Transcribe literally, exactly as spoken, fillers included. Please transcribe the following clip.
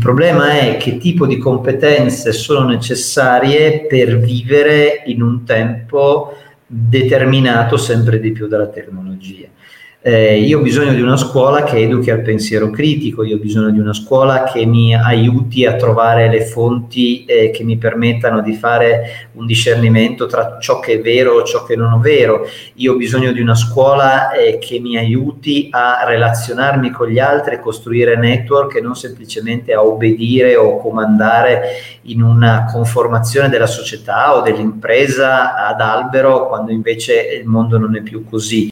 problema è che tipo di competenze sono necessarie per vivere in un tempo determinato sempre di più dalla tecnologia. Eh, io ho bisogno di una scuola che educhi al pensiero critico, io ho bisogno di una scuola che mi aiuti a trovare le fonti eh, che mi permettano di fare un discernimento tra ciò che è vero e ciò che non è vero, io ho bisogno di una scuola eh, che mi aiuti a relazionarmi con gli altri, costruire network e non semplicemente a obbedire o comandare in una conformazione della società o dell'impresa ad albero, quando invece il mondo non è più così.